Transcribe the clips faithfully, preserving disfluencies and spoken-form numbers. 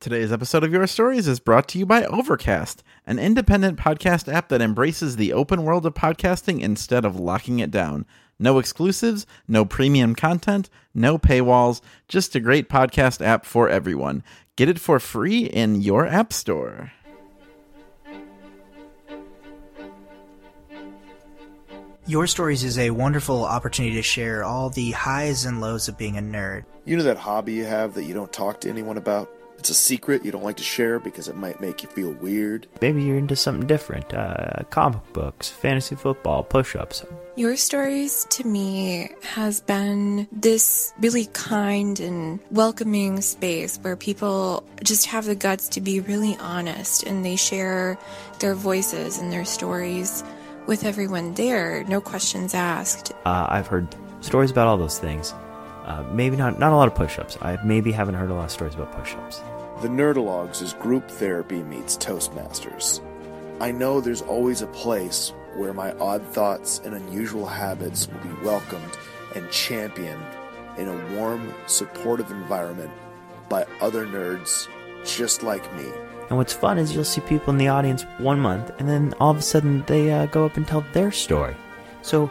Today's episode of Your Stories is brought to you by Overcast, an independent podcast app that embraces the open world of podcasting instead of locking it down. No exclusives, no premium content, no paywalls, just a great podcast app for everyone. Get it for free in your app store. Your Stories is a wonderful opportunity to share all the highs and lows of being a nerd. You know that hobby you have that you don't talk to anyone about? It's a secret you don't like to share because it might make you feel weird. Maybe you're into something different. Uh, comic books, fantasy football, push-ups. Your Stories, to me, has been this really kind and welcoming space where people just have the guts to be really honest, and they share their voices and their stories with everyone there. No questions asked. Uh, I've heard stories about all those things. Uh, maybe not, not a lot of push-ups. I maybe haven't heard a lot of stories about push-ups. The Nerdologues is group therapy meets Toastmasters. I know there's always a place where my odd thoughts and unusual habits will be welcomed and championed in a warm, supportive environment by other nerds just like me. And what's fun is you'll see people in the audience one month, and then all of a sudden they uh, go up and tell their story. So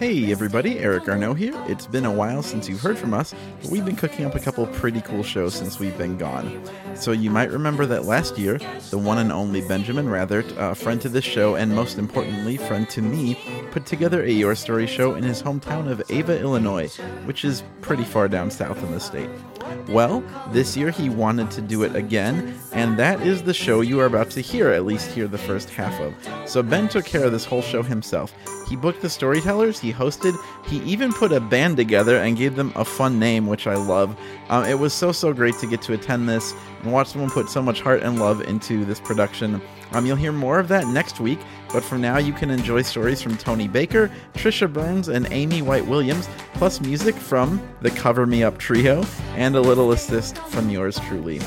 Hey everybody, Eric Arnault here. It's been a while since you've heard from us, but we've been cooking up a couple pretty cool shows since we've been gone. So you might remember that last year, the one and only Benjamin Rathert, a friend to this show and most importantly, friend to me, put together a Your Story show in his hometown of Ava, Illinois, which is pretty far down south in the state. Well, this year he wanted to do it again, and that is the show you are about to hear, at least hear the first half of. So Ben took care of this whole show himself. He booked the storytellers, he hosted, he even put a band together and gave them a fun name, which I love. Um, it was so, so great to get to attend this and watch someone put so much heart and love into this production. Um, you'll hear more of that next week, but for now you can enjoy stories from Tony Baker, Tricia Burns, and Aimee White Williams, plus music from the Cover Me Up Trio, and a little assist from yours truly.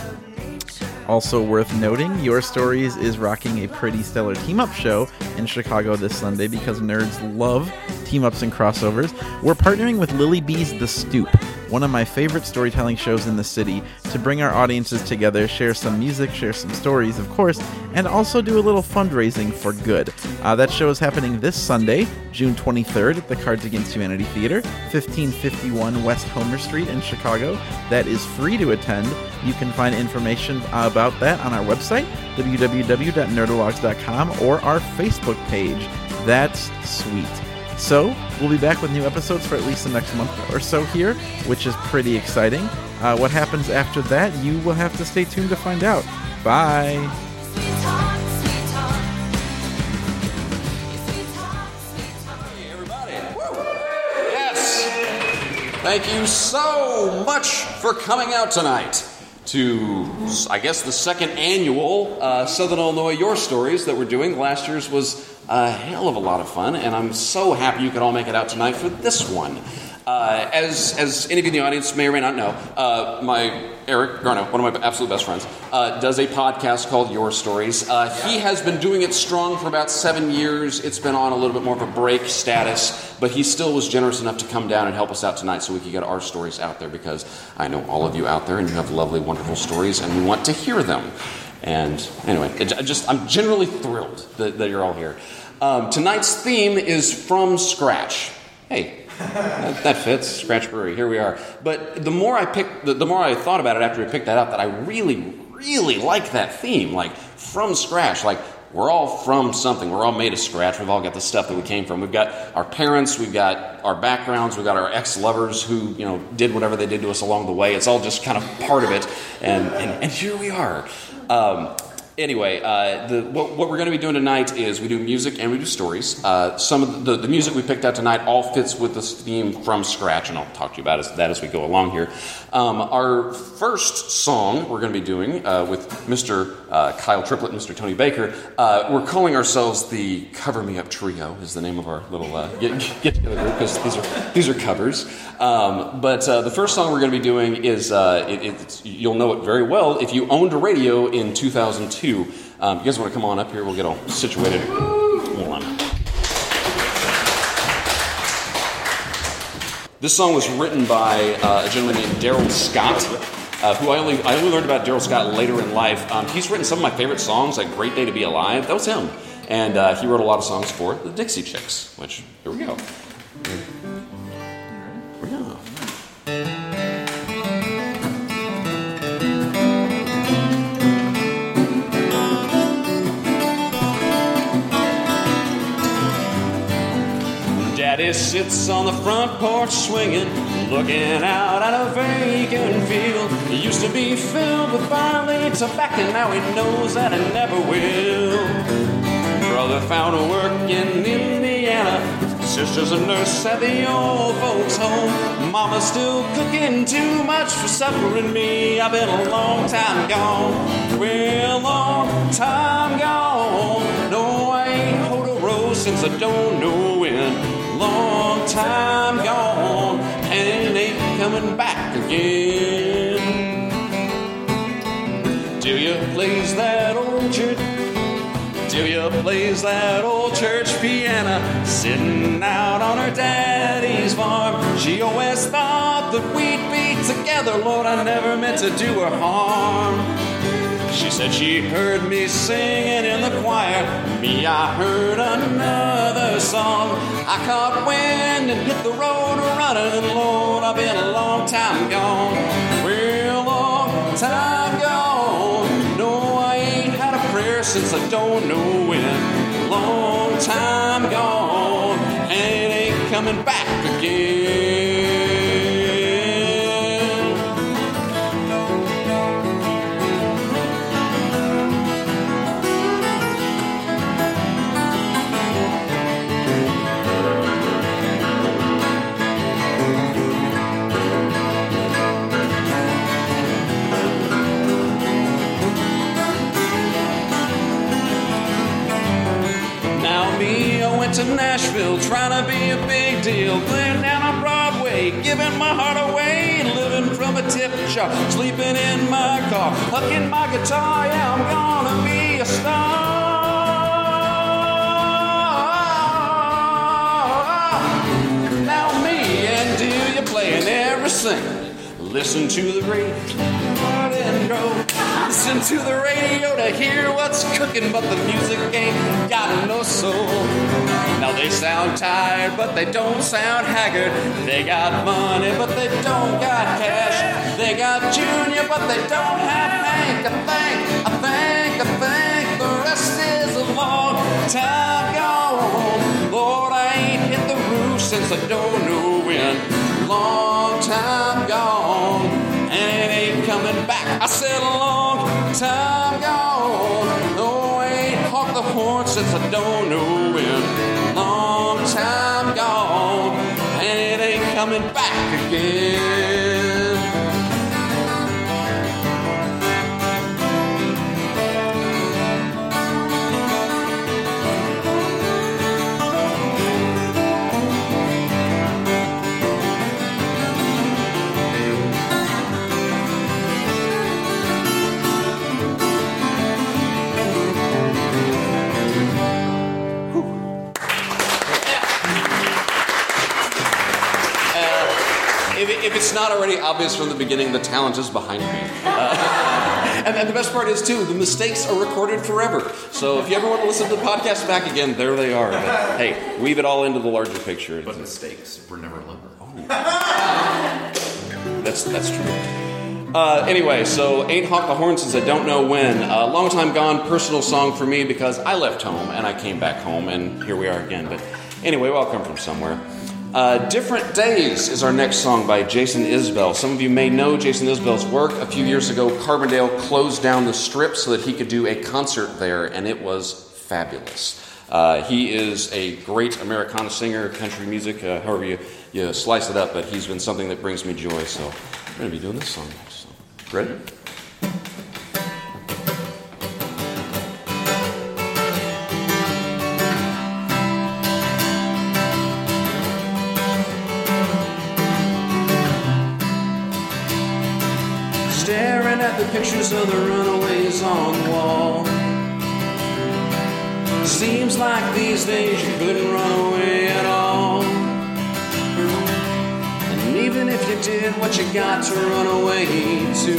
Also worth noting, Your Stories is rocking a pretty stellar team-up show in Chicago this Sunday because nerds love team-ups and crossovers. We're partnering with Lily Be's The Stoop, one of my favorite storytelling shows in the city, to bring our audiences together, share some music, share some stories, of course, and also do a little fundraising for good. Uh, that show is happening this Sunday, June twenty-third, at the Cards Against Humanity Theater, fifteen fifty-one West Homer Street in Chicago. That is free to attend. You can find information about that on our website, w w w dot nerdologs dot com, or our Facebook page. That's sweet. So, we'll be back with new episodes for at least the next month or so here, which is pretty exciting. Uh, what happens after that, you will have to stay tuned to find out. Bye! Hey, everybody. Yes! Thank you so much for coming out tonight to, I guess, the second annual uh, Southern Illinois Your Stories that we're doing. Last year's was a hell of a lot of fun, and I'm so happy you could all make it out tonight for this one. Uh, as as any of you in the audience may or may not know, uh, my Eric Garneau, one of my absolute best friends, uh, does a podcast called Your Stories. Uh, he has been doing it strong for about seven years. It's been on a little bit more of a break status, but he still was generous enough to come down and help us out tonight so we could get our stories out there, because I know all of you out there and you have lovely, wonderful stories, and we want to hear them. And anyway, it, I just, I'm generally thrilled that, that you're all here. Um, tonight's theme is From Scratch. Hey, that, that fits. Scratch Brewery, here we are. But the more I picked, the, the more I thought about it after we picked that up, that I really, really like that theme. Like, from scratch. Like, we're all from something. We're all made of scratch. We've all got the stuff that we came from. We've got our parents. We've got our backgrounds. We've got our ex-lovers who, you know, did whatever they did to us along the way. It's all just kind of part of it. And, and, and here we are. Um, Anyway, uh, the, what, what we're going to be doing tonight is we do music and we do stories. Uh, some of the, the music we picked out tonight all fits with this theme from Scratch, and I'll talk to you about that as we go along here. Um, our first song we're going to be doing uh, with Mister Uh, Kyle Triplett and Mister Tony Baker, uh, we're calling ourselves the Cover Me Up Trio is the name of our little uh, get-together group, because these are, these are covers. Um, but uh, the first song we're going to be doing is, uh, it, it's, you'll know it very well if you owned a radio in two thousand two. Um, you guys want to come on up here? We'll get all situated. Hold on. This song was written by uh, a gentleman named Daryl Scott, uh, who I only, I only learned about Daryl Scott later in life. Um, he's written some of my favorite songs, like Great Day to Be Alive. That was him. And uh, he wrote a lot of songs for the Dixie Chicks, which, here we go. Daddy sits on the front porch swinging, looking out at a vacant field. It used to be filled with fire-lit tobacco, now he knows that it never will. Brother found work in Indiana, sister's a nurse at the old folks' home. Mama's still cooking too much for supper and me. I've been a long time gone, real long time gone. No, I ain't hoed a rose since I don't know when. Long time gone, and it ain't coming back again. Do you plays that old church? Do you plays that old church piano? Sitting out on her daddy's farm, she always thought that we'd be together. Lord, I never meant to do her harm. She said she heard me singing in the choir. Me, I heard another song. I caught wind and hit the road running. Lord, I've been a long time gone. We're a long time gone. No, I ain't had a prayer since I don't know when. Long time gone, and it ain't coming back again. To Nashville, trying to be a big deal, playing down on Broadway, giving my heart away, living from a tip jar, sleeping in my car, hucking my guitar. Yeah, I'm gonna be a star. Now me and Delia playing every single. Listen to the radio. Listen to the radio to hear what's cooking, but the music ain't got no soul. Now they sound tired, but they don't sound haggard. They got money, but they don't got cash. They got Junior, but they don't have Hank. I think, I think, I think the rest is a long time gone. Lord, I ain't hit the roof since I don't know when. Long time gone, and it ain't coming back. I said a long time gone. No, I ain't honked the horn since I don't know when. Long time gone, and it ain't coming back again. If it's not already obvious from the beginning, the talent is behind me. Uh, and, and the best part is, too, the mistakes are recorded forever. So if you ever want to listen to the podcast back again, there they are. But, hey, weave it all into the larger picture. But mistakes were never lumber. Oh. That's, that's true. Uh, anyway, so Ain't Hawk the Horn Since I Don't Know When. Uh, long time gone, personal song for me because I left home and I came back home and here we are again. But anyway, we all come from somewhere. Uh, Different Days is our next song by Jason Isbell. Some of you may know Jason Isbell's work. A few years ago, Carbondale closed down the strip so that he could do a concert there, and it was fabulous. Uh, he is a great Americana singer, country music, uh, however you, you slice it up, but he's been something that brings me joy, so I'm going to be doing this song next. So, ready? Pictures of the runaways on the wall. Seems like these days you couldn't run away at all. And even if you did, what you got to run away to?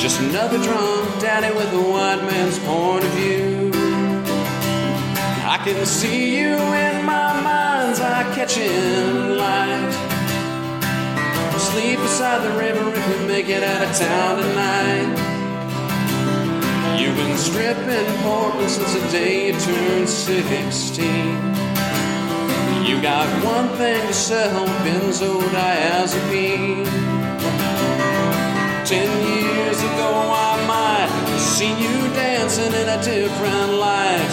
Just another drunk daddy with a white man's point of view. I can see you in my mind's eye catching light. Sleep beside the river if we make it out of town tonight. You've been stripping Portland since the day you turned sixteen. You got one thing to sell, benzodiazepine. Ten years ago I might have seen you dancing in a different light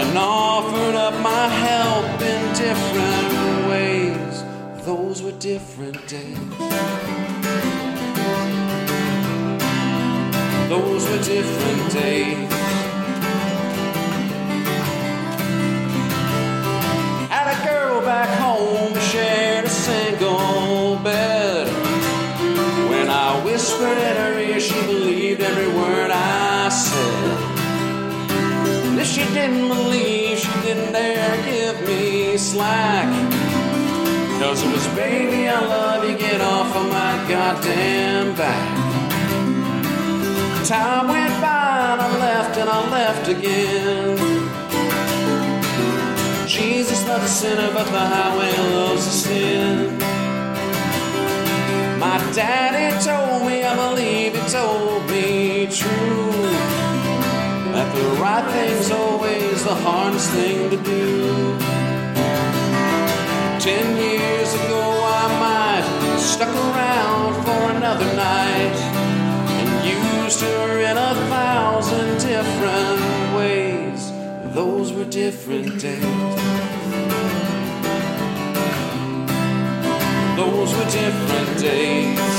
and offered up my help in different ways. Those were different days. Those were different days. Had a girl back home who shared a single bed. When I whispered in her ear, she believed every word I said. And if she didn't believe, she didn't dare give me slack. 'Cause it was, baby, I love you, get off of my goddamn back. Time went by and I left and I left again. Jesus loves a sinner, but the highway loves a sin. My daddy told me, I believe he told me true, that the right thing's always the hardest thing to do. Ten years ago I might have stuck around for another night and used her in a thousand different ways. Those were different days. Those were different days.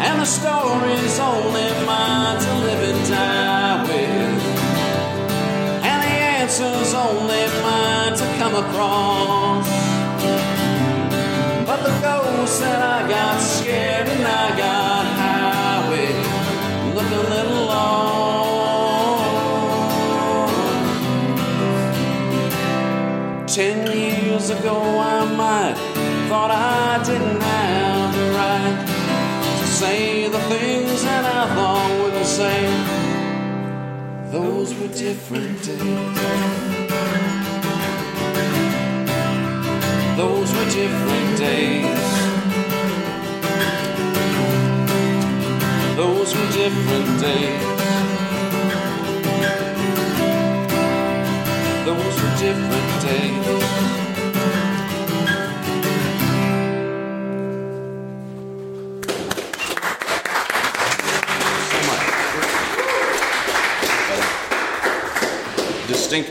And the story's only mine to live and die with. Answers only mine to come across. But the ghost said I got scared and I got highway. Look a little lost. Ten years ago I might thought I didn't have the right to say the things that I thought wouldn't say. Those were different days. Those were different days. Those were different days. Those were different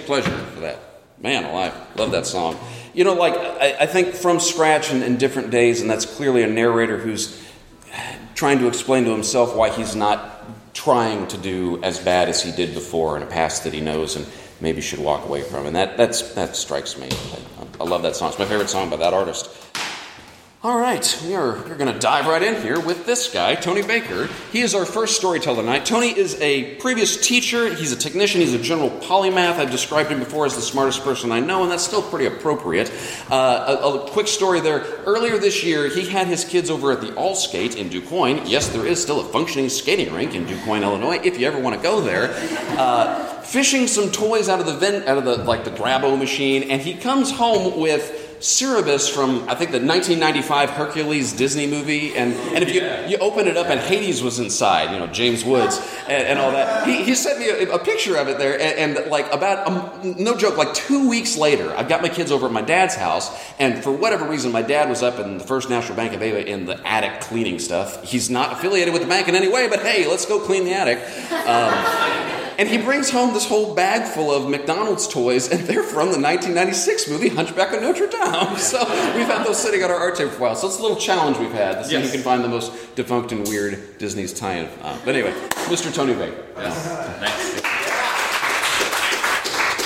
pleasure for that. Man alive, love that song. You know, like, I, I think from scratch and in different days, and that's clearly a narrator who's trying to explain to himself why he's not trying to do as bad as he did before in a past that he knows and maybe should walk away from. And that that's that strikes me. I, I love that song. It's my favorite song by that artist. All right, we are, we're going to dive right in here with this guy, Tony Baker. He is our first storyteller tonight. Tony is a previous teacher. He's a technician. He's a general polymath. I've described him before as the smartest person I know, and that's still pretty appropriate. Uh, a, a quick story there. Earlier this year, he had his kids over at the All Skate in Duquoin. Yes, there is still a functioning skating rink in Duquoin, Illinois, if you ever want to go there. Uh, fishing some toys out of the vent, out of the like the Grabo machine, and he comes home with Cerebus from, I think, the nineteen ninety-five Hercules Disney movie. And, and if yeah. you, you open it up and Hades was inside, you know, James Woods and, and all that. He, he sent me a, a picture of it there. And, and like about, um, no joke, like two weeks later, I've got my kids over at my dad's house. And for whatever reason, my dad was up in the First National Bank of Ava in the attic cleaning stuff. He's not affiliated with the bank in any way, but hey, let's go clean the attic. Um, and he brings home this whole bag full of McDonald's toys, and they're from the nineteen ninety-six movie Hunchback of Notre Dame. So we've had those sitting on our art table for a while. So it's a little challenge we've had to see yes. who can find the most defunct and weird Disney's tie-in. Uh, but anyway, Mister Tony Baker. Yes. Uh, nice.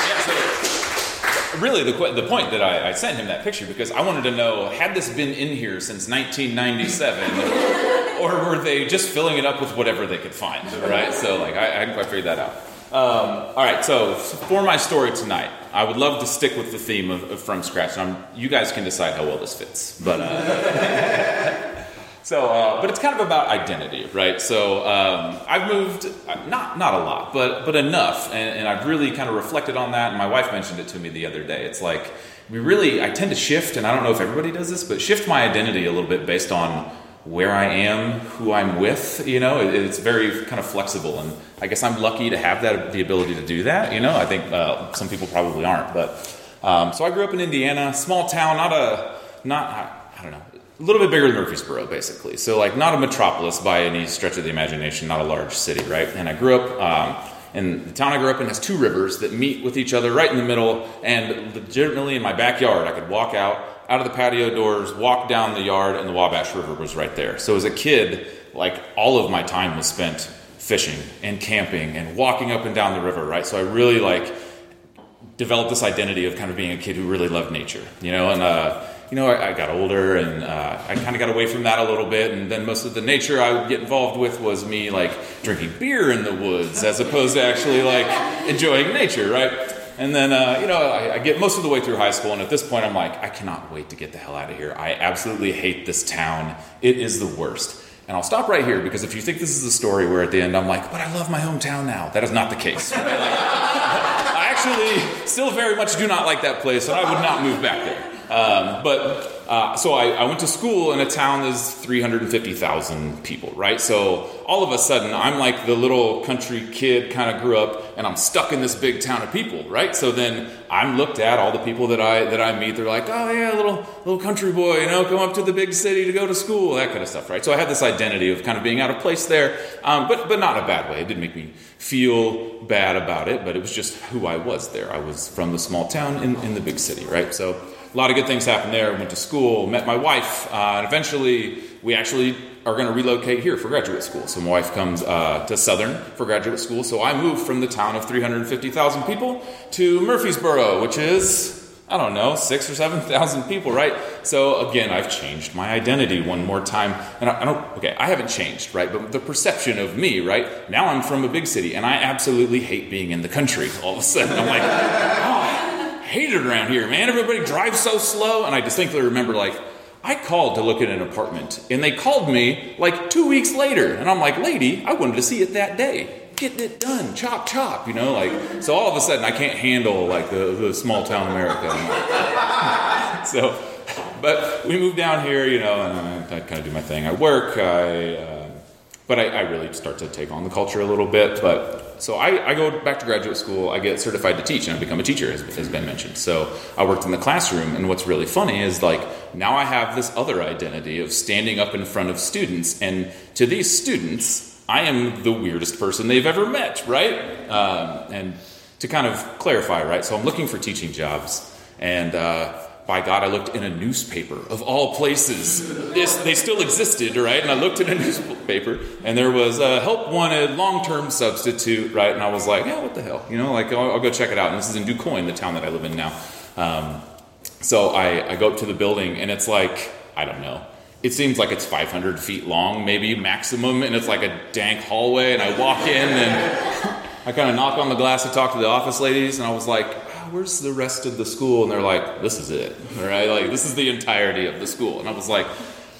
Yeah, so really, the the point that I, I sent him that picture because I wanted to know, had this been in here since nineteen ninety-seven... or were they just filling it up with whatever they could find, right? So, like, I, I hadn't quite figured that out. Um, all right, so for my story tonight, I would love to stick with the theme of, of From Scratch. I'm, you guys can decide how well this fits, but uh, so, uh, but it's kind of about identity, right? So, um, I've moved, not not a lot, but but enough, and, and I've really kind of reflected on that. And my wife mentioned it to me the other day. It's like we really, I tend to shift, and I don't know if everybody does this, but shift my identity a little bit based on where I am, who I'm with, you know, it, it's very kind of flexible. And I guess I'm lucky to have that, the ability to do that. You know, I think uh, some people probably aren't, but, um, so I grew up in Indiana, small town, not a, not, I, I don't know, a little bit bigger than Murfreesboro, basically. So like not a metropolis by any stretch of the imagination, not a large city. Right. And I grew up, um, and the town I grew up in has two rivers that meet with each other right in the middle. And legitimately in my backyard, I could walk out, out of the patio doors, walk down the yard, and the Wabash River was right there. So as a kid, like all of my time was spent fishing and camping and walking up and down the river, right? So I really like developed this identity of kind of being a kid who really loved nature, you know, and, uh, you know, I, I got older and uh, I kind of got away from that a little bit. And then most of the nature I would get involved with was me like drinking beer in the woods as opposed to actually like enjoying nature, right? And then, uh, you know, I, I get most of the way through high school, and at this point I'm like, I cannot wait to get the hell out of here. I absolutely hate this town. It is the worst. And I'll stop right here, because if you think this is the story where at the end I'm like, but I love my hometown now. That is not the case. Right? Like, I actually still very much do not like that place, and I would not move back there. Um, but... Uh, so I, I went to school in a town that's three hundred fifty thousand people, right? So all of a sudden, I'm like the little country kid kind of grew up, and I'm stuck in this big town of people, right? So then I'm looked at, all the people that I that I meet, they're like, oh yeah, little little country boy, you know, come up to the big city to go to school, that kind of stuff, right? So I had this identity of kind of being out of place there, um, but but not a bad way. It didn't make me feel bad about it, but it was just who I was there. I was from the small town in, in the big city, right? So... a lot of good things happened there. Went to school, met my wife, uh, and eventually we actually are going to relocate here for graduate school. So my wife comes uh, to Southern for graduate school. So I moved from the town of three hundred fifty thousand people to Murfreesboro, which is, I don't know, six or seven thousand people, right? So again, I've changed my identity one more time. And I, I don't, okay, I haven't changed, right? But the perception of me, right? Now I'm from a big city and I absolutely hate being in the country. All of a sudden I'm like, oh, hated around here, man. Everybody drives so slow. And I distinctly remember, like, I called to look at an apartment, and they called me like two weeks later. And I'm like, lady, I wanted to see it that day. Getting it done, chop, chop, you know, like, so all of a sudden I can't handle like the, the small town America. So, but we moved down here, you know, and I, I kind of do my thing. I work, I, uh, but I, I really start to take on the culture a little bit, but So I, I go back to graduate school, I get certified to teach, and I become a teacher, as has been mentioned. So I worked in the classroom, and what's really funny is, like, now I have this other identity of standing up in front of students, and to these students, I am the weirdest person they've ever met, right? Um, and to kind of clarify, right, so I'm looking for teaching jobs, and... uh by God, I looked in a newspaper, of all places. This, they still existed, right? And I looked in a newspaper, and there was a help wanted long-term substitute, right? And I was like, yeah, what the hell? You know, like, I'll, I'll go check it out. And this is in Duquoin, the town that I live in now. Um, so I, I go up to the building, and it's like, I don't know. It seems like it's five hundred feet long, maybe maximum, and it's like a dank hallway. And I walk in, and I kind of knock on the glass to talk to the office ladies, and I was like, where's the rest of the school? And they're like, this is it, right? Like, this is the entirety of the school. And I was like,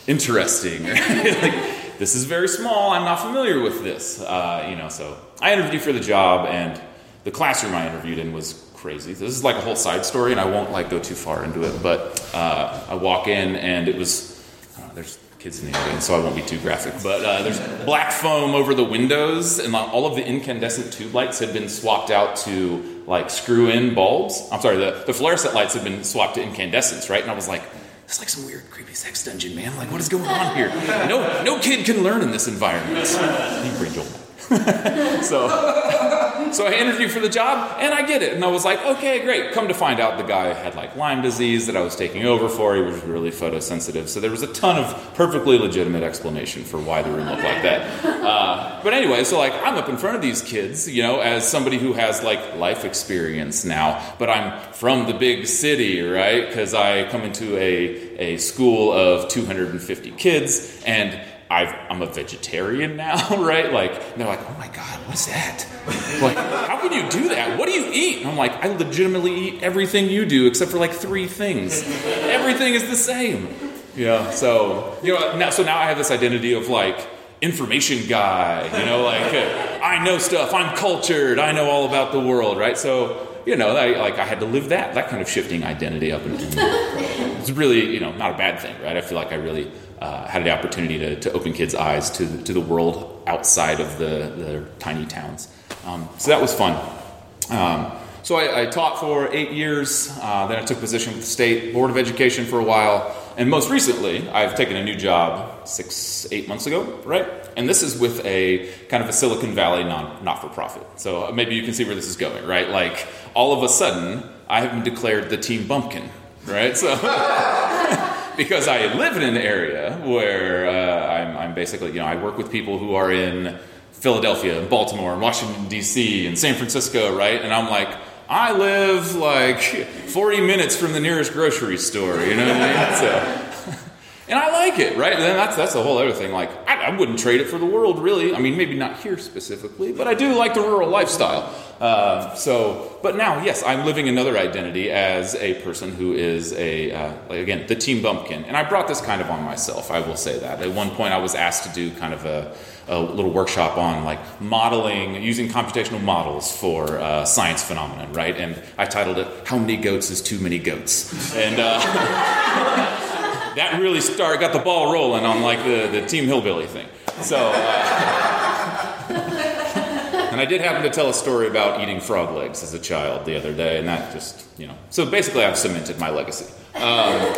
interesting. Like, this is very small. I'm not familiar with this. Uh, you know, so I interviewed for the job, and the classroom I interviewed in was crazy. This is like a whole side story, and I won't like go too far into it. But uh, I walk in, and it was uh, there's kids in the audience, so I won't be too graphic. But uh, there's black foam over the windows, and like, all of the incandescent tube lights had been swapped out to like screw-in bulbs. I'm sorry, the, the fluorescent lights had been swapped to incandescents, right? And I was like, it's like some weird, creepy sex dungeon, man. Like, what is going on here? No, no kid can learn in this environment. He brings old. So, so I interviewed for the job, and I get it. And I was like, okay, great. Come to find out, the guy had like Lyme disease that I was taking over for. He was really photosensitive. So there was a ton of perfectly legitimate explanation for why the room looked like that. Uh, but anyway, so like I'm up in front of these kids, you know, as somebody who has like life experience now, but I'm from the big city, right? Because I come into a, a school of two hundred fifty kids, and I've, I'm a vegetarian now, right? Like, and they're like, oh my God, what's that? Like, how can you do that? What do you eat? And I'm like, I legitimately eat everything you do except for like three things. Everything is the same. Yeah. So, you know, now, so now I have this identity of like information guy, you know, like I know stuff, I'm cultured, I know all about the world, right? So, you know, I, like I had to live that, that kind of shifting identity up. And it's really, you know, not a bad thing, right? I feel like I really... Uh, had the opportunity to, to open kids' eyes to to the world outside of the, the tiny towns. Um, so that was fun. Um, so I, I taught for eight years. Uh, then I took a position with the State Board of Education for a while. And most recently, I've taken a new job six, eight months ago, right? And this is with a kind of a Silicon Valley non, not-for-profit. So maybe you can see where this is going, right? Like, all of a sudden, I have been declared the team bumpkin, right? So... Because I live in an area where uh, I'm, I'm basically, you know, I work with people who are in Philadelphia and Baltimore and Washington, D C and San Francisco, right? And I'm like, I live like forty minutes from the nearest grocery store, you know what I mean? So, and I like it, right? And then that's that's the whole other thing. Like, I, I wouldn't trade it for the world, really. I mean, maybe not here specifically, but I do like the rural lifestyle. Uh, so, but now, yes, I'm living another identity as a person who is a, uh, like, again, the team bumpkin. And I brought this kind of on myself, I will say that. At one point I was asked to do kind of a, a little workshop on like modeling, using computational models for uh, science phenomenon, right? And I titled it, How Many Goats is Too Many Goats? And uh, that really started, got the ball rolling on like the, the team hillbilly thing. So... Uh, And I did happen to tell a story about eating frog legs as a child the other day, and that just, you know... So basically I've cemented my legacy. Um,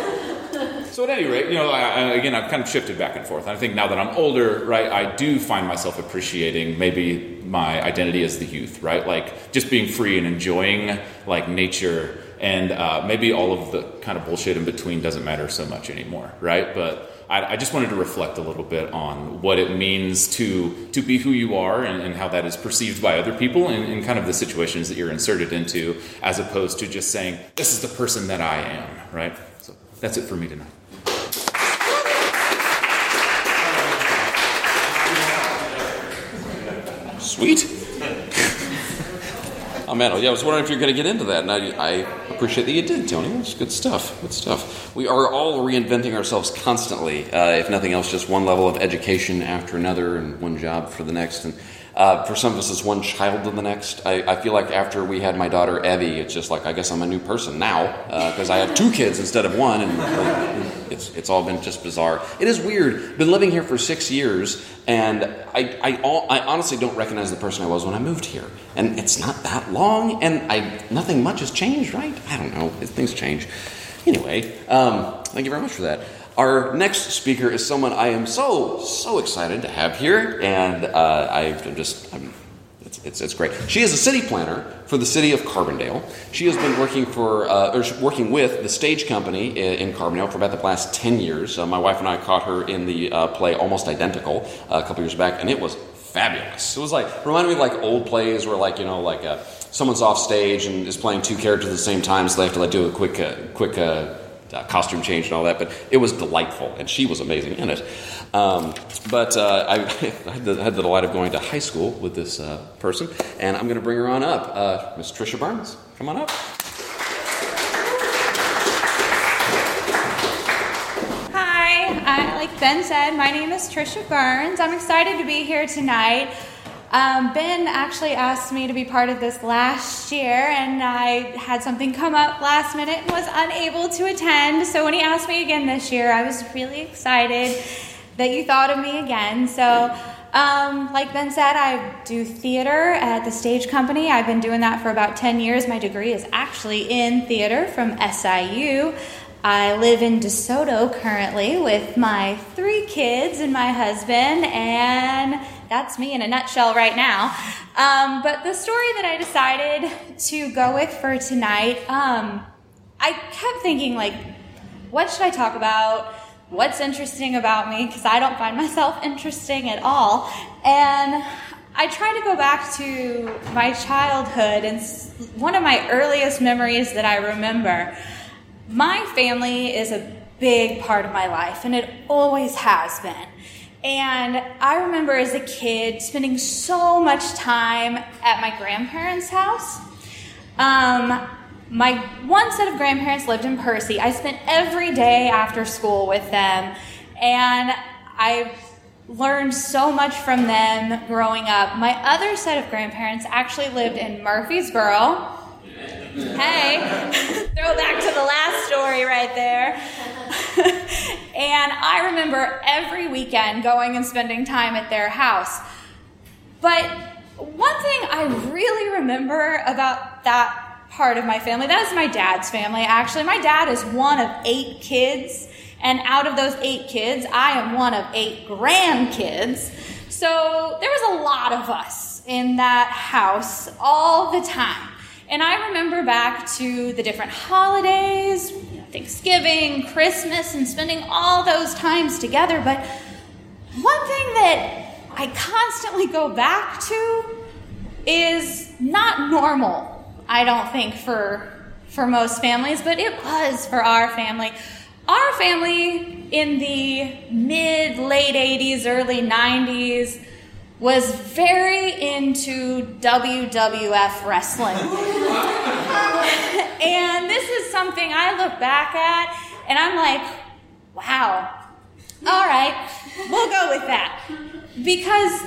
so at any rate, you know, I, I, again, I've kind of shifted back and forth. And I think now that I'm older, right, I do find myself appreciating maybe my identity as the youth, right? Like, just being free and enjoying, like, nature, and uh, maybe all of the kind of bullshit in between doesn't matter so much anymore, right? But... I just wanted to reflect a little bit on what it means to to be who you are and, and how that is perceived by other people and, and kind of the situations that you're inserted into, as opposed to just saying, this is the person that I am, right? So that's it for me tonight. Sweet. Oh, man, yeah, I was wondering if you were going to get into that, and I, I appreciate that you did, Tony. It's good stuff, good stuff. We are all reinventing ourselves constantly, uh, if nothing else, just one level of education after another and one job for the next. And uh, for some of us, it's one child to the next. I, I feel like after we had my daughter, Evie, it's just like, I guess I'm a new person now, because uh, I have two kids instead of one, and... and It's it's all been just bizarre. It is weird. Been living here for six years, and I I, all, I honestly don't recognize the person I was when I moved here. And it's not that long, and I nothing much has changed, right? I don't know. Things change. Anyway, um, thank you very much for that. Our next speaker is someone I am so so excited to have here, and uh, I'm just I'm. It's, it's it's great. She is a city planner for the city of Carbondale. She has been working for uh, or working with the stage company in, in Carbondale for about the last ten years. Uh, my wife and I caught her in the uh, play Almost Identical uh, a couple years back, and it was fabulous. It was like reminded me of like old plays where like you know like uh, someone's off stage and is playing two characters at the same time, so they have to like do a quick uh, quick uh, uh, costume change and all that. But it was delightful, and she was amazing in it. Um, but uh, I, I had the delight of going to high school with this uh, person, and I'm going to bring her on up. Uh, Miss Tricia Burns, come on up. Hi, I, like Ben said, my name is Tricia Burns. I'm excited to be here tonight. Um, Ben actually asked me to be part of this last year, and I had something come up last minute and was unable to attend. So when he asked me again this year, I was really excited that you thought of me again. So um, like Ben said, I do theater at the Stage Company. I've been doing that for about ten years. My degree is actually in theater from S I U. I live in DeSoto currently with my three kids and my husband, and that's me in a nutshell right now. Um, but the story that I decided to go with for tonight, um, I kept thinking, like, what should I talk about? What's interesting about me? Because I don't find myself interesting at all. And I tried to go back to my childhood, and one of my earliest memories that I remember. My family is a big part of my life, and it always has been. And I remember as a kid spending so much time at my grandparents' house. Um, my one set of grandparents lived in Percy. I spent every day after school with them, and I learned so much from them growing up. My other set of grandparents actually lived in Murfreesboro. Hey, throw back to the last story right there. And I remember every weekend going and spending time at their house. But one thing I really remember about that part of my family, that is my dad's family, actually. My dad is one of eight kids, and out of those eight kids, I am one of eight grandkids. So there was a lot of us in that house all the time. And I remember back to the different holidays, Thanksgiving, Christmas, and spending all those times together. But one thing that I constantly go back to is not normal, I don't think, for, for most families, but it was for our family. Our family in the mid-late eighties, early nineties, was very into W W F wrestling. And this is something I look back at, and I'm like, wow, all right, we'll go with that. Because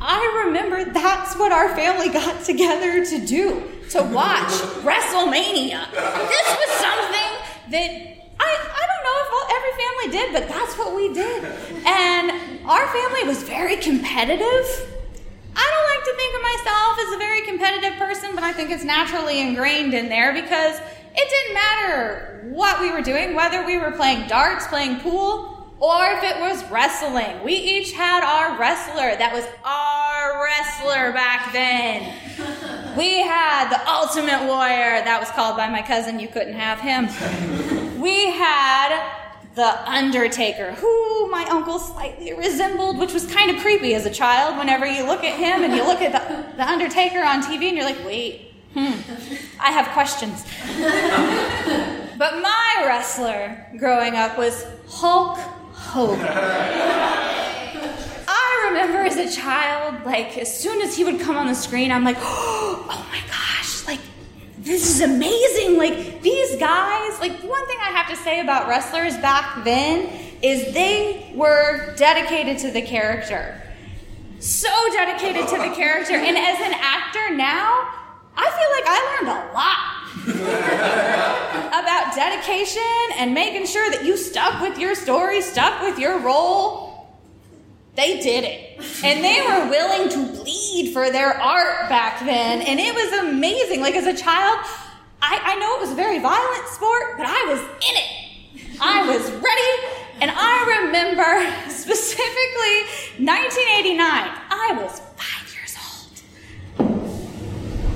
I remember that's what our family got together to do, to watch WrestleMania. This was something that I, I don't know if all, every family did, but that's what we did. And our family was very competitive. I don't like to think of myself as a very competitive person, but I think it's naturally ingrained in there because it didn't matter what we were doing, whether we were playing darts, playing pool, or if it was wrestling. We each had our wrestler. That was our wrestler back then. We had the Ultimate Warrior. That was called by my cousin. You couldn't have him. We had The Undertaker, who my uncle slightly resembled, which was kind of creepy as a child whenever you look at him and you look at The, the Undertaker on T V and you're like, wait, hmm, I have questions. But my wrestler growing up was Hulk Hogan. I remember as a child, like, as soon as he would come on the screen, I'm like, oh my gosh, like, this is amazing. Like, these guys, like, one thing I have to say about wrestlers back then is they were dedicated to the character. So dedicated to the character. And as an actor now, I feel like I learned a lot about dedication and making sure that you stuck with your story, stuck with your role. They did it. And they were willing to bleed for their art back then. And it was amazing. Like, as a child, I, I know it was a very violent sport, but I was in it. I was ready. And I remember specifically nineteen eighty-nine. I was five years old.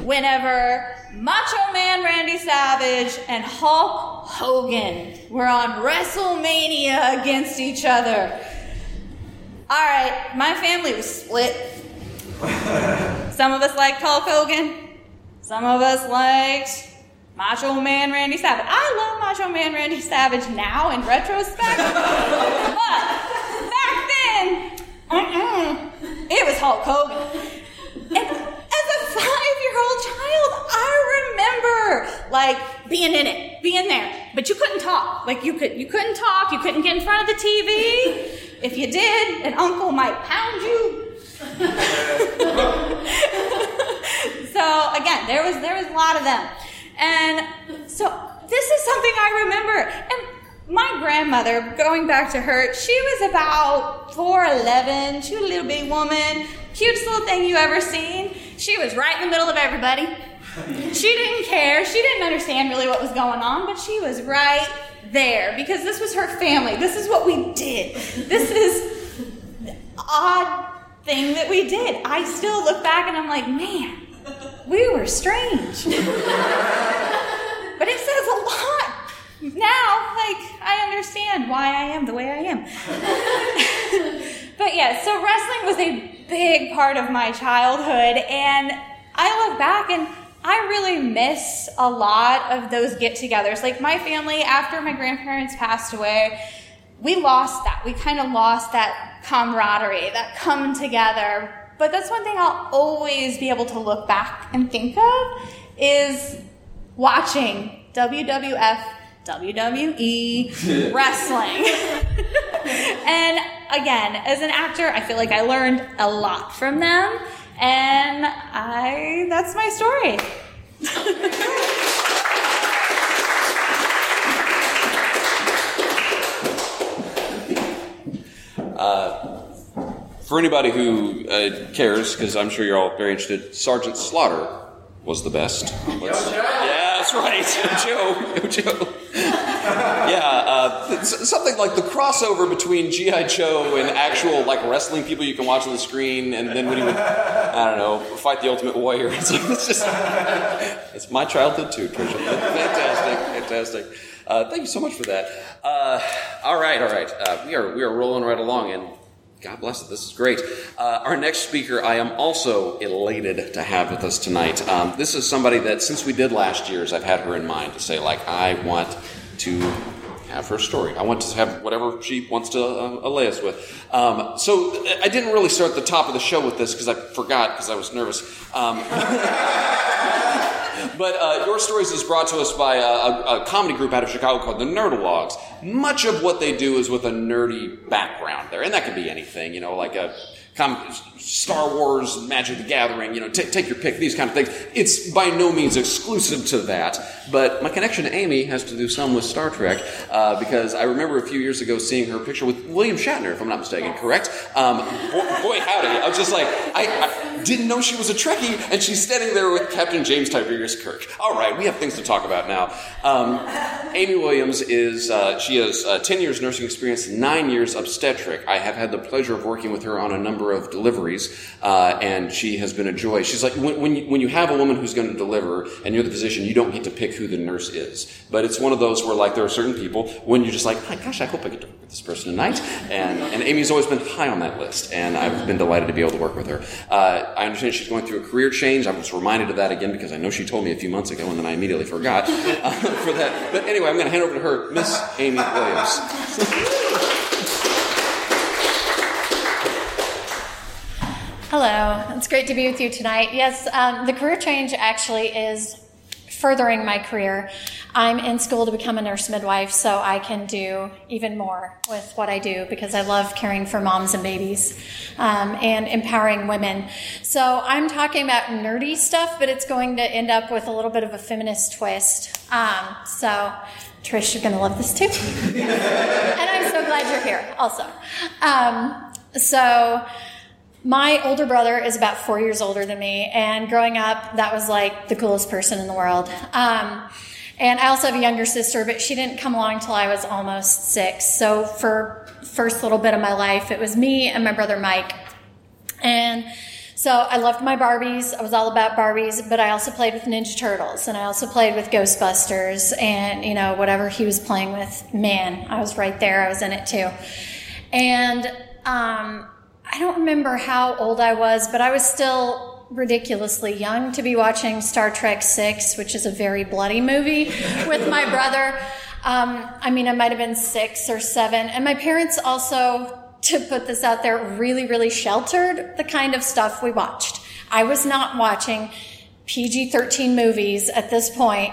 Whenever Macho Man Randy Savage and Hulk Hogan were on WrestleMania against each other. All right, my family was split. Some of us liked Hulk Hogan. Some of us liked Macho Man Randy Savage. I love Macho Man Randy Savage now in retrospect. But back then, uh-uh, it was Hulk Hogan. And as a five-year-old child, I remember, like, being in it, being there. But you couldn't talk. Like, you, could, you couldn't talk. You couldn't get in front of the T V. If you did, an uncle might pound you. one hundred percent. There was there was a lot of them. And so this is something I remember. And my grandmother, going back to her, she was about four eleven. She was a little bitty woman. Cutest little thing you ever seen. She was right in the middle of everybody. She didn't care. She didn't understand really what was going on, but she was right there because this was her family. This is what we did. This is the odd thing that we did. I still look back and I'm like, man, we were strange. But it says a lot. Now, like, I understand why I am the way I am. But yeah, so wrestling was a big part of my childhood, and I look back and I really miss a lot of those get-togethers. Like, my family, after my grandparents passed away, we lost that. We kind of lost that camaraderie, that come together. But that's one thing I'll always be able to look back and think of is watching W W F, W W E wrestling. And again, as an actor, I feel like I learned a lot from them. And I, that's my story. uh, for anybody who uh, cares, because I'm sure you're all very interested, Sergeant Slaughter was the best. Let's, yeah, that's right. Joe. Joe. Yeah, uh, something like the crossover between G I. Joe and actual like wrestling people you can watch on the screen, and then when he would, I don't know, fight the Ultimate Warrior. It's, like, it's just, it's my childhood too, Tricia. Fantastic, fantastic. Uh, thank you so much for that. Uh, all right, all right. Uh, we are we are rolling right along, and God bless it. This is great. Uh, our next speaker, I am also elated to have with us tonight. Um, this is somebody that since we did last year's, I've had her in mind to say like, I want to have her story. I want to have whatever she wants to uh, allay us with. Um, so I didn't really start the top of the show with this because I forgot because I was nervous. Um, but uh, Your Stories is brought to us by a, a, a comedy group out of Chicago called The Nerdologues. Much of what they do is with a nerdy background there, and that could be anything, you know, like a Com- Star Wars, Magic the Gathering, you know, t- take your pick, these kind of things. It's by no means exclusive to that, but my connection to Aimee has to do some with Star Trek, uh, because I remember a few years ago seeing her picture with William Shatner, if I'm not mistaken, correct? Um, boy, boy howdy, I was just like, I, I didn't know she was a Trekkie, and she's standing there with Captain James Tiberius Kirk. All right, we have things to talk about now. Um, Aimee Williams is, uh, she has uh, ten years nursing experience, nine years obstetric. I have had the pleasure of working with her on a number of deliveries, uh, and she has been a joy. She's like, when, when, you, when you have a woman who's going to deliver and you're the physician, you don't get to pick who the nurse is. But it's one of those where, like, there are certain people when you're just like, oh, gosh, I hope I get to work with this person tonight. And, and Aimee's always been high on that list, and I've been delighted to be able to work with her. Uh, I understand she's going through a career change. I was reminded of that again because I know she told me a few months ago, and then I immediately forgot uh, for that. But anyway, I'm going to hand over to her, Miss Aimee Williams. Hello, it's great to be with you tonight. Yes, um, the career change actually is furthering my career. I'm in school to become a nurse midwife, so I can do even more with what I do because I love caring for moms and babies um, and empowering women. So I'm talking about nerdy stuff, but it's going to end up with a little bit of a feminist twist. Um, so Trish, you're going to love this too. And I'm so glad you're here also. Um, so... My older brother is about four years older than me, and growing up, that was like the coolest person in the world. Um, and I also have a younger sister, but she didn't come along till I was almost six. So for first little bit of my life, it was me and my brother Mike. And so I loved my Barbies. I was all about Barbies, but I also played with Ninja Turtles, and I also played with Ghostbusters, and, you know, whatever he was playing with. Man, I was right there. I was in it too. And um I don't remember how old I was, but I was still ridiculously young to be watching Star Trek six, which is a very bloody movie, with my brother. Um, I mean, I might have been six or seven. And my parents also, to put this out there, really, really sheltered the kind of stuff we watched. I was not watching P G thirteen movies at this point.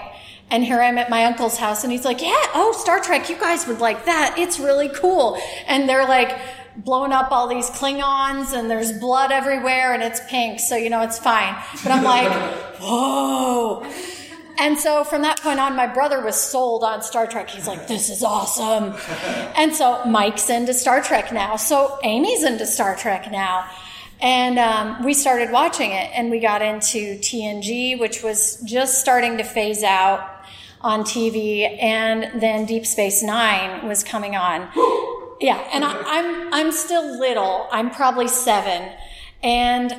And here I am at my uncle's house, and he's like, yeah, oh, Star Trek, you guys would like that. It's really cool. And they're like... blowing up all these Klingons and there's blood everywhere and it's pink, so you know it's fine. But I'm like, whoa. And so from that point on, my brother was sold on Star Trek. He's like, this is awesome. And so Mike's into Star Trek now. So Amy's into Star Trek now. And um, we started watching it, and we got into T N G, which was just starting to phase out on T V, and then Deep Space Nine was coming on. Yeah, and I, I'm I'm still little. I'm probably seven, and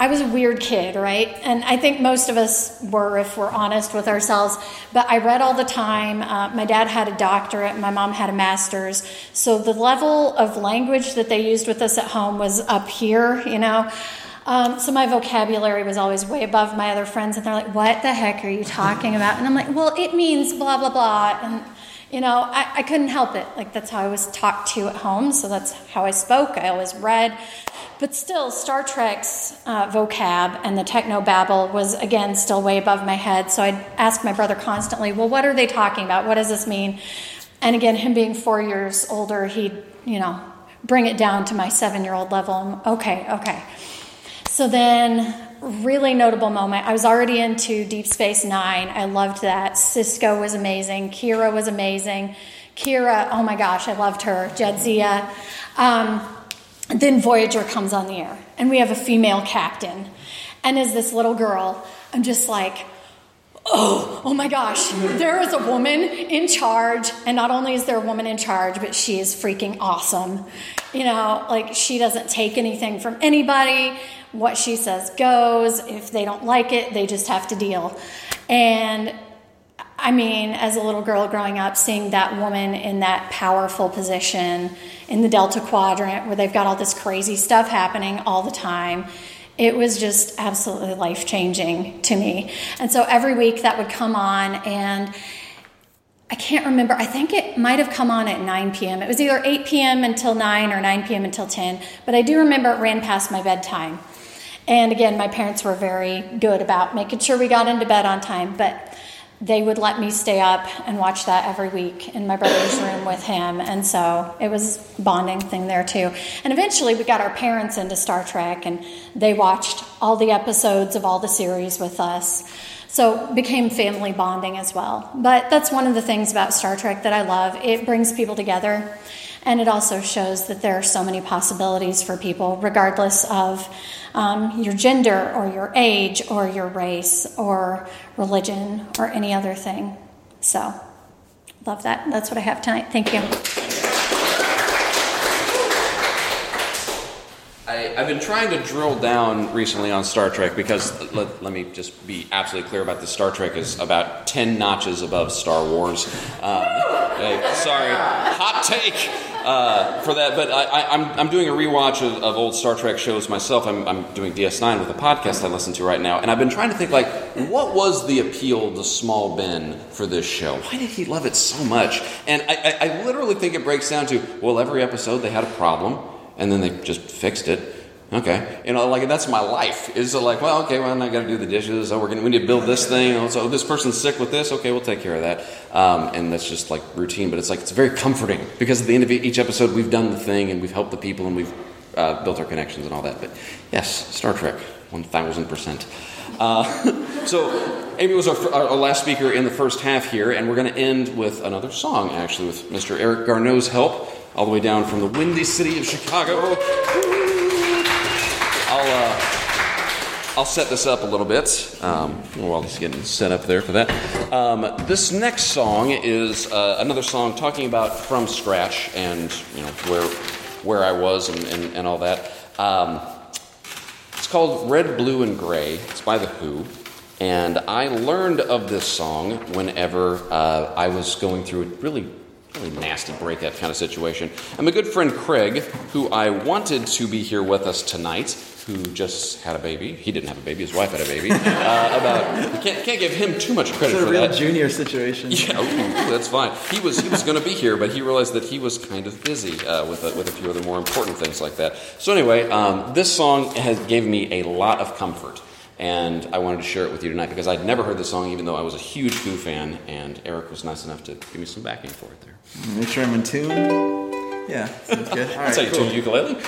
I was a weird kid, right? And I think most of us were, if we're honest with ourselves. But I read all the time. Uh, my dad had a doctorate. My mom had a master's. So the level of language that they used with us at home was up here, you know. Um, so my vocabulary was always way above my other friends. And they're like, what the heck are you talking about? And I'm like, well, it means blah, blah, blah. And, you know, I, I couldn't help it. Like, that's how I was talked to at home. So that's how I spoke. I always read. But still, Star Trek's uh, vocab and the technobabble was, again, still way above my head. So I'd ask my brother constantly, well, what are they talking about? What does this mean? And again, him being four years older, he'd, you know, bring it down to my seven-year-old level. Okay, okay. So then, really notable moment. I was already into Deep Space Nine. I loved that. Sisko was amazing. Kira was amazing. Kira, oh my gosh, I loved her. Jadzia. Um... Then Voyager comes on the air, and we have a female captain. And as this little girl, I'm just like, oh, oh my gosh, there is a woman in charge. And not only is there a woman in charge, but she is freaking awesome. You know, like, she doesn't take anything from anybody. What she says goes. If they don't like it, they just have to deal. And I mean, as a little girl growing up, seeing that woman in that powerful position in the Delta Quadrant where they've got all this crazy stuff happening all the time, it was just absolutely life-changing to me. And so every week that would come on, and I can't remember. I think it might have come on at nine p.m. It was either eight p.m. until nine or nine p.m. until ten, but I do remember it ran past my bedtime. And again, my parents were very good about making sure we got into bed on time, but they would let me stay up and watch that every week in my brother's room with him. And so it was a bonding thing there, too. And eventually we got our parents into Star Trek, and they watched all the episodes of all the series with us. So became family bonding as well. But that's one of the things about Star Trek that I love. It brings people together, and it also shows that there are so many possibilities for people, regardless of um, your gender or your age or your race or religion or any other thing. So, love that. That's what I have tonight. Thank you. I, I've been trying to drill down recently on Star Trek because, let, let me just be absolutely clear about this, Star Trek is about ten notches above Star Wars. Um, hey, sorry, hot take. Uh, for that, but I, I, I'm I'm doing a rewatch of, of old Star Trek shows myself. I'm I'm doing D S nine with a podcast I listen to right now, and I've been trying to think, like, what was the appeal to Small Ben for this show? Why did he love it so much? And I, I, I literally think it breaks down to, well, every episode they had a problem, and then they just fixed it. Okay, you know, like, that's my life. Is like, well, okay, well, I got to do the dishes. Oh, we're gonna we need to build this thing. Oh, so this person's sick with this. Okay, we'll take care of that. Um, and that's just like routine. But it's like it's very comforting because at the end of each episode, we've done the thing and we've helped the people and we've uh, built our connections and all that. But yes, Star Trek, one thousand percent. So Amy was our, our last speaker in the first half here, and we're gonna end with another song, actually, with Mister Eric Garneau's help, all the way down from the windy city of Chicago. I'll, uh, I'll set this up a little bit um, while he's getting set up there for that. Um, this next song is uh, another song talking about from scratch and, you know, where where I was and, and, and all that. Um, it's called Red, Blue, and Gray. It's by The Who. And I learned of this song whenever uh, I was going through a really Really nasty breakup kind of situation. And my good friend Craig, who I wanted to be here with us tonight, who just had a baby. He didn't have a baby. His wife had a baby. Uh, about can't, can't give him too much credit for that. It's a real that. Junior situation. Yeah, ooh, that's fine. He was he was going to be here, but he realized that he was kind of busy uh, with a, with a few other more important things like that. So anyway, um, this song has gave me a lot of comfort. And I wanted to share it with you tonight because I'd never heard the song, even though I was a huge Who fan, and Eric was nice enough to give me some backing for it there. Make sure I'm in tune. Yeah, sounds good. All right, so you cool. Tune ukulele? You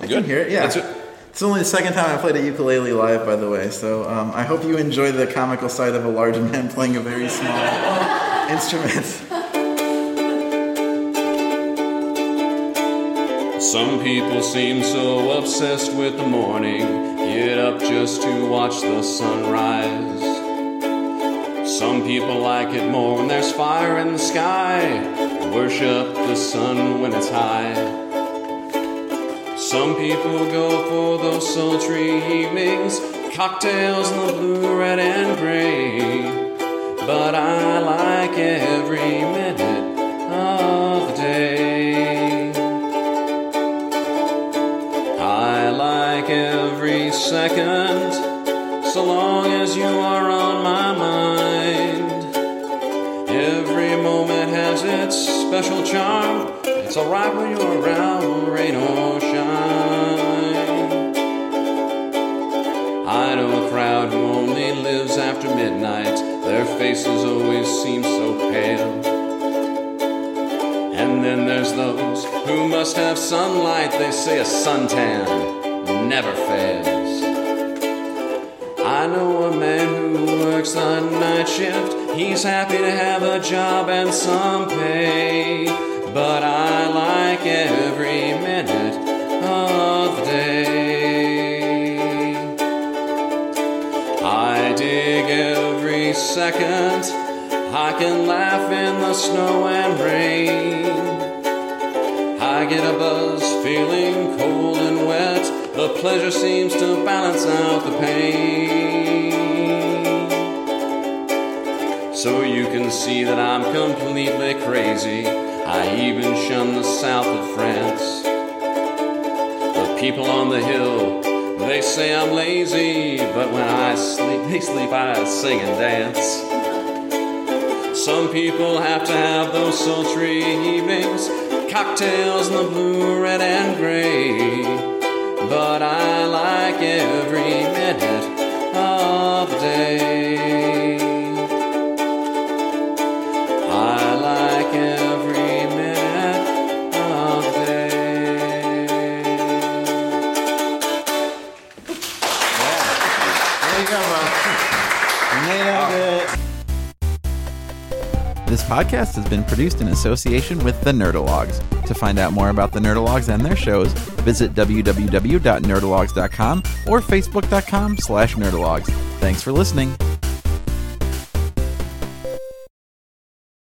I good? Can hear it, yeah. That's it. It's only the second time I played a ukulele live, by the way, so um, I hope you enjoy the comical side of a large man playing a very small instrument. Some people seem so obsessed with the morning, get up just to watch the sunrise. Some people like it more when there's fire in the sky, worship the sun when it's high. Some people go for those sultry evenings, cocktails in the blue, red, and gray. But I like every minute of the day. I like every second, so long as you are on my mind. Every moment has its special charm. It's alright when you're around, rain or shine. I know a crowd who only lives after midnight. Their faces always seem so pale. And then there's those who must have sunlight. They say a suntan never fails. I know a man who works the night shift. He's happy to have a job and some pay. But I like every minute of the day. I dig every second. I can laugh in the snow and rain. I get a buzz feeling cold and wet. The pleasure seems to balance out the pain. So you can see that I'm completely crazy. I even shun the south of France. The people on the hill, they say I'm lazy, but when I sleep, they sleep, I sing and dance. Some people have to have those sultry evenings, cocktails in the blue, red, and gray. But I like every minute of the day. I like every This podcast has been produced in association with The Nerdologues. To find out more about The Nerdologues and their shows, visit w w w dot nerdologues dot com or facebook dot com slash nerdologues. Thanks for listening.